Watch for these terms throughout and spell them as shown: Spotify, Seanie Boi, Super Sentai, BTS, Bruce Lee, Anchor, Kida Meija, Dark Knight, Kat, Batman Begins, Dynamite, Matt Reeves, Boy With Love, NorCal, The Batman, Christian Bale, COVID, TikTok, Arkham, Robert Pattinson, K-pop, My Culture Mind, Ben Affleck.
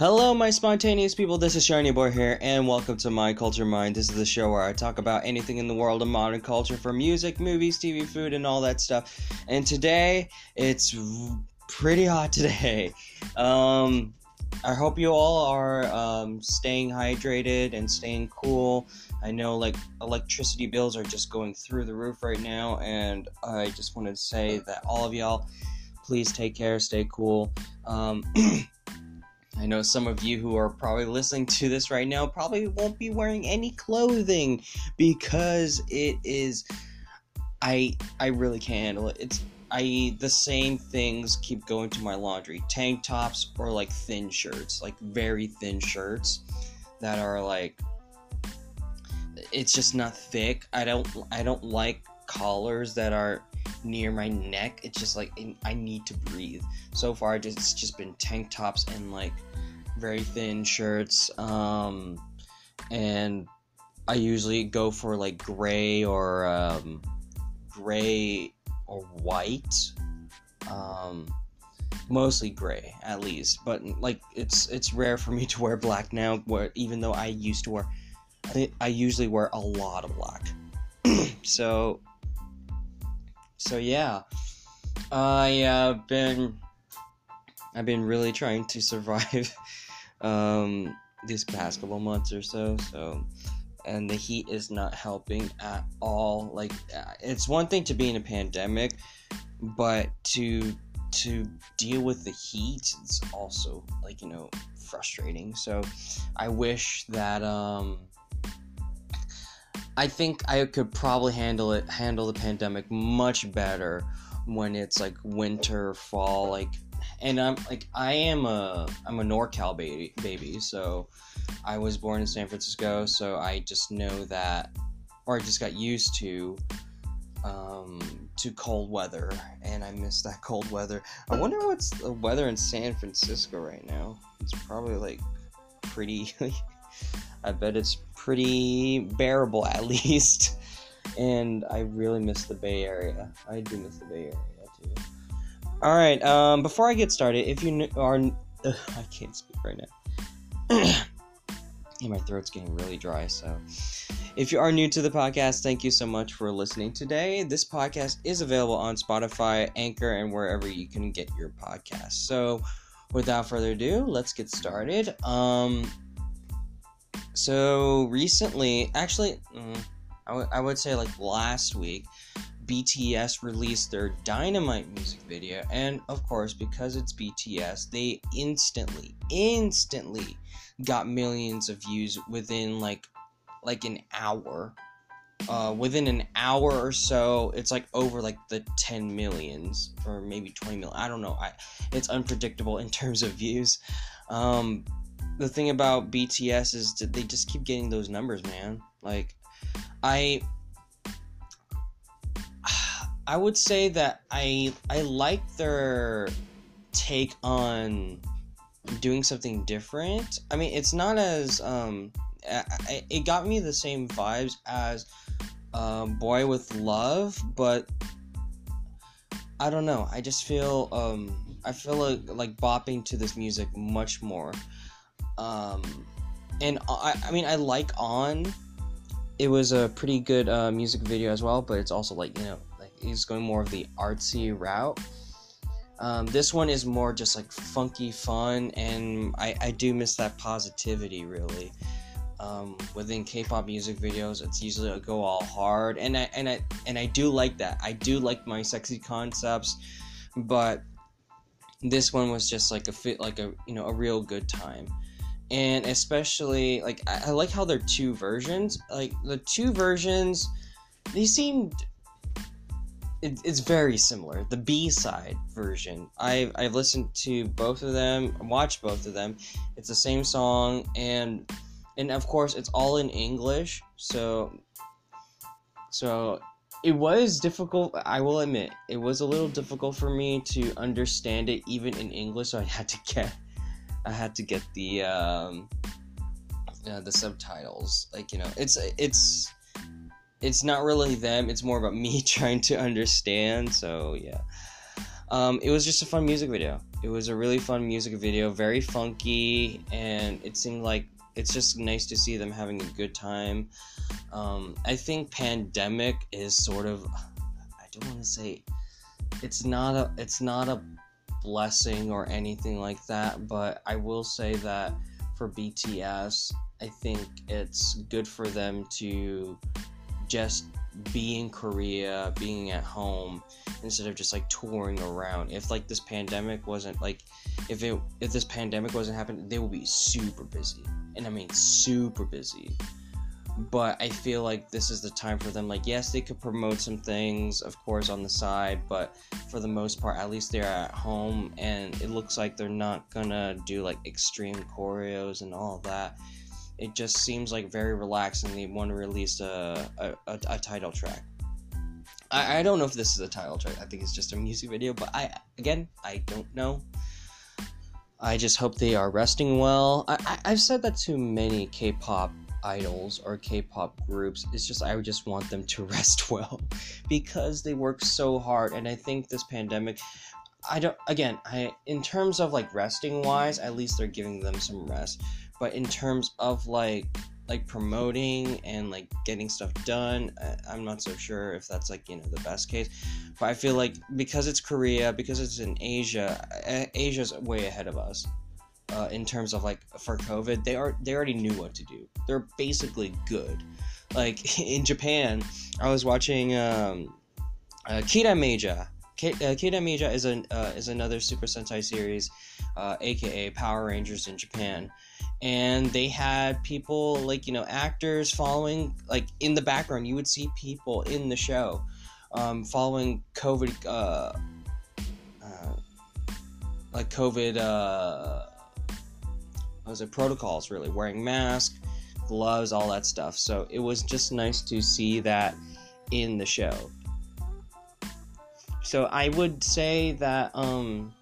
Hello, my spontaneous people, this is Seanie Boi here, and welcome to My Culture Mind. This is the show where I talk about anything in the world of modern culture, from music, movies, TV, food, and all that stuff. And today, it's pretty hot today. I hope you all are staying hydrated and staying cool. I know, electricity bills are just going through the roof right now, and I just wanted to say that all of y'all, please take care, stay cool. I know some of you who are probably listening to this right now probably won't be wearing any clothing because it is, I really can't handle it. The same things keep going to my laundry. Tank tops or thin shirts, very thin shirts that are it's just not thick. I don't like collars that are near my neck. It's just I need to breathe. So far it's just been tank tops and very thin shirts, and I usually go for gray or white, mostly gray at least, but it's rare for me to wear black now, where even though I usually wear a lot of black. So yeah, I've been really trying to survive these past couple months or so. And the heat is not helping at all. It's one thing to be in a pandemic, but to deal with the heat is also frustrating. So I wish that I think I could probably handle the pandemic much better when it's winter, fall, and I'm a NorCal baby, so I was born in San Francisco, so I just know that, or I just got used to cold weather, and I miss that cold weather. I wonder what's the weather in San Francisco right now. It's probably pretty. I bet it's pretty bearable at least, and I really miss the Bay Area. I do miss the Bay Area too. All right, before I get started, if you are, I can't speak right now, and my throat's getting really dry. So, if you are new to the podcast, thank you so much for listening today. This podcast is available on Spotify, Anchor, and wherever you can get your podcast. So, without further ado, let's get started. So recently, actually, I would say last week, BTS released their Dynamite music video, and of course, because it's BTS, they instantly got millions of views within an hour. Within an hour or so, it's over the 10 millions or maybe 20 million. I don't know. It's unpredictable in terms of views. The thing about BTS is that they just keep getting those numbers, man. I would say that I like their take on doing something different. I mean, it's not as it got me the same vibes as Boy With Love, but I don't know. I just feel I feel like bopping to this music much more. And I mean, I like On. It was a pretty good music video as well, but it's also he's going more of the artsy route. This one is more just funky fun, and I do miss that positivity really. Within K-pop music videos, it's usually a go all hard, and I do like that. I do like my sexy concepts, but this one was just a real good time. And especially, I like how there are two versions. The two versions, they seemed... It's very similar. The B-side version. I've listened to both of them, watched both of them. It's the same song, and of course, it's all in English. So it was difficult, I will admit. It was a little difficult for me to understand it, even in English, so I had to get the subtitles. It's not really them. It's more about me trying to understand. So yeah, It was just a fun music video. It was a really fun music video, very funky, and it seemed like it's just nice to see them having a good time. I think pandemic is sort of, I don't want to say, it's not a blessing or anything like that, but I will say that for BTS, I think it's good for them to just be in Korea, being at home, instead of just like touring around. If like this pandemic wasn't like, if this pandemic wasn't happening, they would be super busy, and I mean super busy. But I feel like this is the time for them. Like, yes, they could promote some things, of course, on the side, but for the most part, at least they're at home, and it looks like they're not gonna do like extreme choreos and all that. It just seems like very relaxed, and they want to release a title track. I don't know if this is a title track. I think it's just a music video, but I don't know. I just hope they are resting well. I've said that to many K-pop idols or K-pop groups. It's just, I just want them to rest well because they work so hard, and I think this pandemic, in terms of like resting wise, at least they're giving them some rest. But in terms of like promoting and like getting stuff done, I'm not so sure if that's like, you know, the best case. But I feel like because it's Korea, because it's in Asia, Asia's way ahead of us. In terms of like for COVID, they already knew what to do. They're basically good. Like in Japan, I was watching Kida Meija. Kida Meija is another Super Sentai series, aka Power Rangers in Japan, and they had people like, you know, actors following, like in the background you would see people in the show following COVID protocols, really, wearing masks, gloves, all that stuff. So it was just nice to see that in the show. So I would say that, going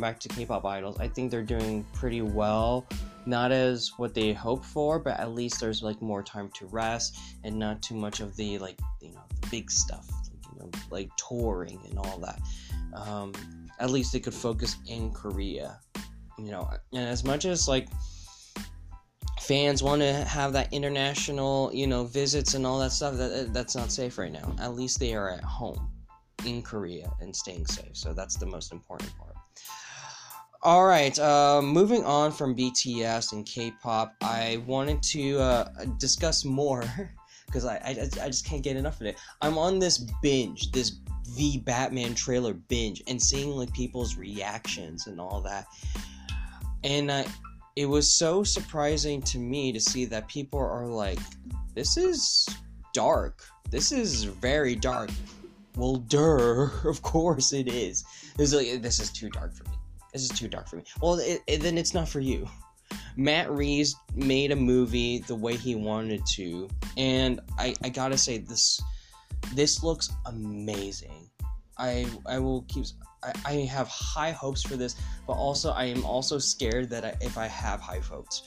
back to K-pop idols, I think they're doing pretty well. Not as what they hoped for, but at least there's like more time to rest and not too much of the, like, you know, the big stuff, like, you know, like touring and all that. At least they could focus in Korea, you know. And as much as like fans want to have that international, you know, visits and all that stuff, that's not safe right now. At least they are at home in Korea and staying safe, so that's the most important part. All right, moving on from BTS and K-pop, I wanted to discuss more because I just can't get enough of it. I'm on this binge, this The Batman trailer binge, and seeing like people's reactions and all that, and it was so surprising to me to see that people are like, this is dark, this is very dark. Well, duh, of course it is. It's like, this is too dark for me, this is too dark for me. Well, then it's not for you. Matt Reeves made a movie the way he wanted to, and I gotta say, this looks amazing. I have high hopes for this, but also I am also scared that if I have high hopes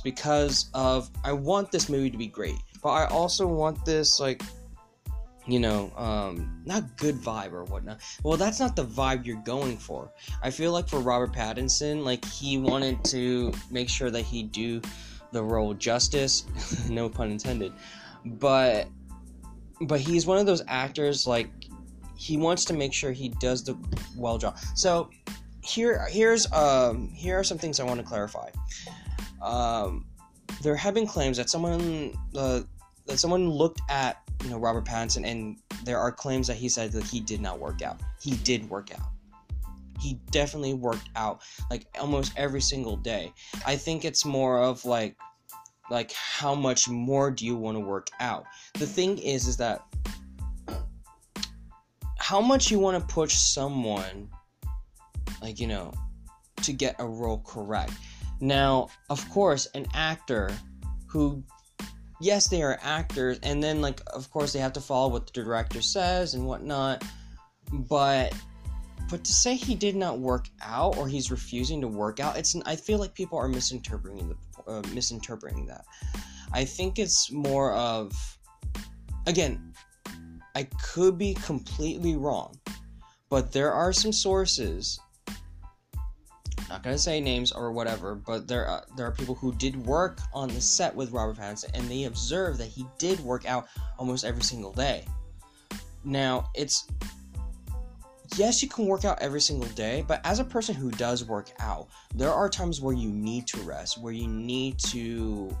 because of, I want this movie to be great, but I also want this, like, you know, not good vibe or whatnot. Well, that's not the vibe you're going for. I feel like for Robert Pattinson, like, he wanted to make sure that he do the role justice, no pun intended, but he's one of those actors, like, he wants to make sure he does the well job. So here are some things I want to clarify. There have been claims that someone looked at, you know, Robert Pattinson, and there are claims that he said that he did not work out. He did work out. He definitely worked out, like, almost every single day. I think it's more of like how much more do you want to work out? The thing is that how much you want to push someone, like, you know, to get a role correct. Now, of course, an actor who, yes, they are actors, and then, like, of course, they have to follow what the director says and whatnot, but to say he did not work out or he's refusing to work out, I feel like people are misinterpreting that. I think it's more of, again, I could be completely wrong, But there are some sources, I'm not going to say names or whatever, but there are people who did work on the set with Robert Pattinson, and they observed that he did work out almost every single day. Now, yes, you can work out every single day, but as a person who does work out, there are times where you need to rest, where you need to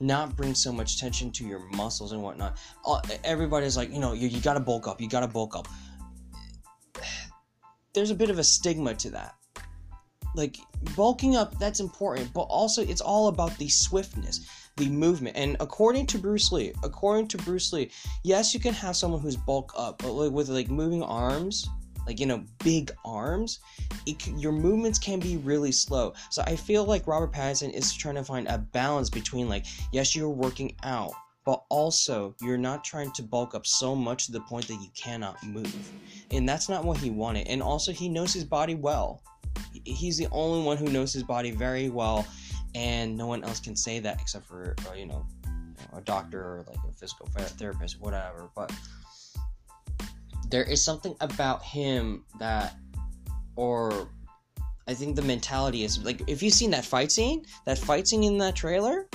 not bring so much tension to your muscles and whatnot. Everybody's like, you gotta bulk up, There's a bit of a stigma to that. Like, bulking up, that's important, but also it's all about the swiftness, the movement. And according to Bruce Lee, yes, you can have someone who's bulk up, but with moving arms, big arms, your movements can be really slow. So I feel like Robert Pattinson is trying to find a balance between yes, you're working out, but also you're not trying to bulk up so much to the point that you cannot move. And that's not what he wanted. And also, he knows his body well. He's the only one who knows his body very well, and no one else can say that except for, a doctor or a physical therapist, whatever. But there is something about him or I think the mentality is, if you've seen that fight scene in that trailer,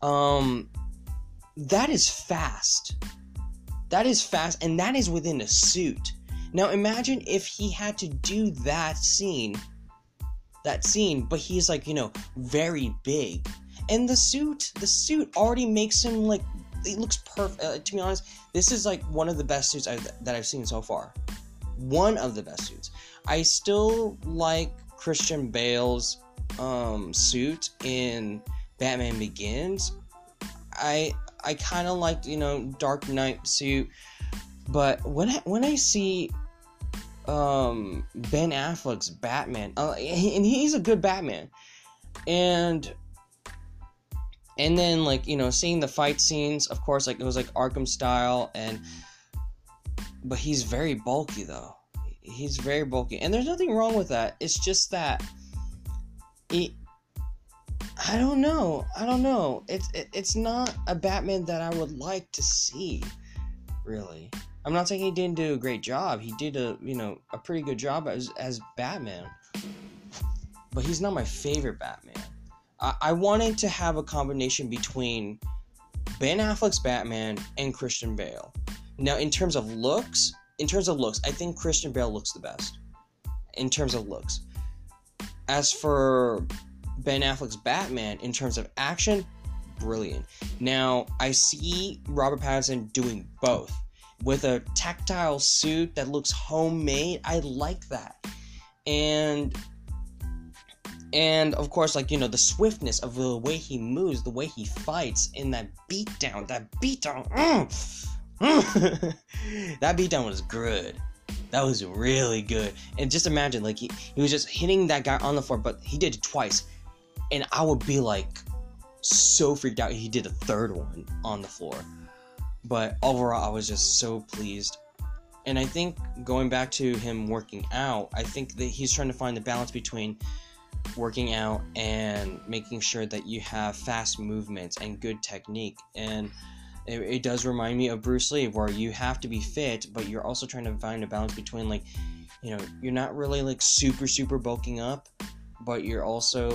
that is fast. That is fast, and that is within a suit. Now imagine if he had to do that scene, but he's very big. And the suit already makes him it looks perfect. To be honest, this is one of the best suits that I've seen so far. One of the best suits. I still like Christian Bale's suit in Batman Begins. I kind of liked, Dark Knight suit, but when I see Ben Affleck's Batman, and he's a good Batman, and then seeing the fight scenes, of course, it was Arkham style, but he's very bulky though, and there's nothing wrong with that. It's just that I don't know. It's not a Batman that I would like to see, really. I'm not saying he didn't do a great job. He did a pretty good job as Batman. But he's not my favorite Batman. I wanted to have a combination between Ben Affleck's Batman and Christian Bale. Now, in terms of looks, I think Christian Bale looks the best. In terms of looks. As for Ben Affleck's Batman, in terms of action, brilliant. Now, I see Robert Pattinson doing both. With a tactile suit that looks homemade, I like that. And of course, the swiftness of the way he moves, the way he fights, in that beatdown. That beatdown was good. That was really good. And just imagine, he was just hitting that guy on the floor, but he did it twice. And I would be so freaked out if he did a third one on the floor. But overall, I was just so pleased. And I think going back to him working out, I think that he's trying to find the balance between working out and making sure that you have fast movements and good technique. And it does remind me of Bruce Lee, where you have to be fit, but you're also trying to find a balance between you're not really super, super bulking up, but you're also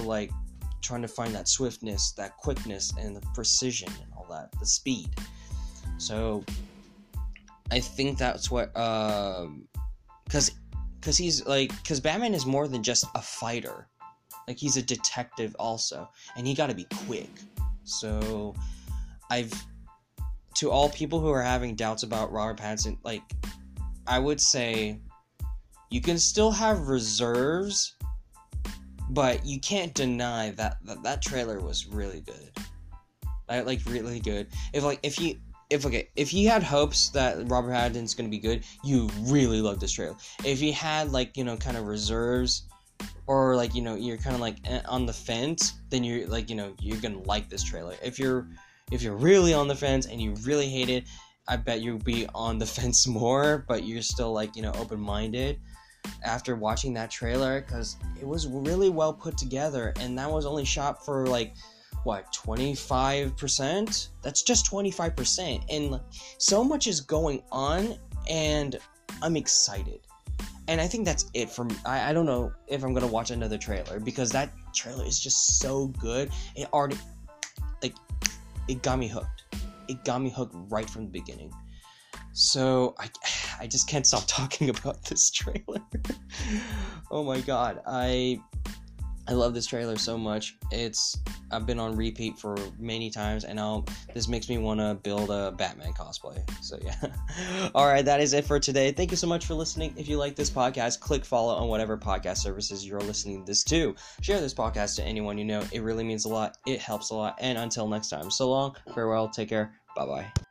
trying to find that swiftness, that quickness, and the precision and all that, the speed. So I think that's what, cause Batman is more than just a fighter. He's a detective also, and he gotta be quick. So to all people who are having doubts about Robert Pattinson, I would say you can still have reserves, but you can't deny that trailer was really good. Really good. If you had hopes that Robert Pattinson's gonna be good, you really love this trailer. If you had kind of reserves, or you're kind of on the fence, then you're you're gonna like this trailer. If you're really on the fence and you really hate it, I bet you'll be on the fence more, but you're still open-minded after watching that trailer, because it was really well put together, and that was only shot for 25%? That's just 25%, and so much is going on, and I'm excited. And I think that's it for me. I don't know if I'm going to watch another trailer, because that trailer is just so good. It already, like, it got me hooked. It got me hooked right from the beginning. So, I just can't stop talking about this trailer. Oh my god, I love this trailer so much. I've been on repeat for many times, and this makes me want to build a Batman cosplay. So yeah. Alright, that is it for today. Thank you so much for listening. If you like this podcast, click follow on whatever podcast services you're listening to this to. Share this podcast to anyone you know. It really means a lot. It helps a lot. And until next time, so long, farewell, take care, bye-bye.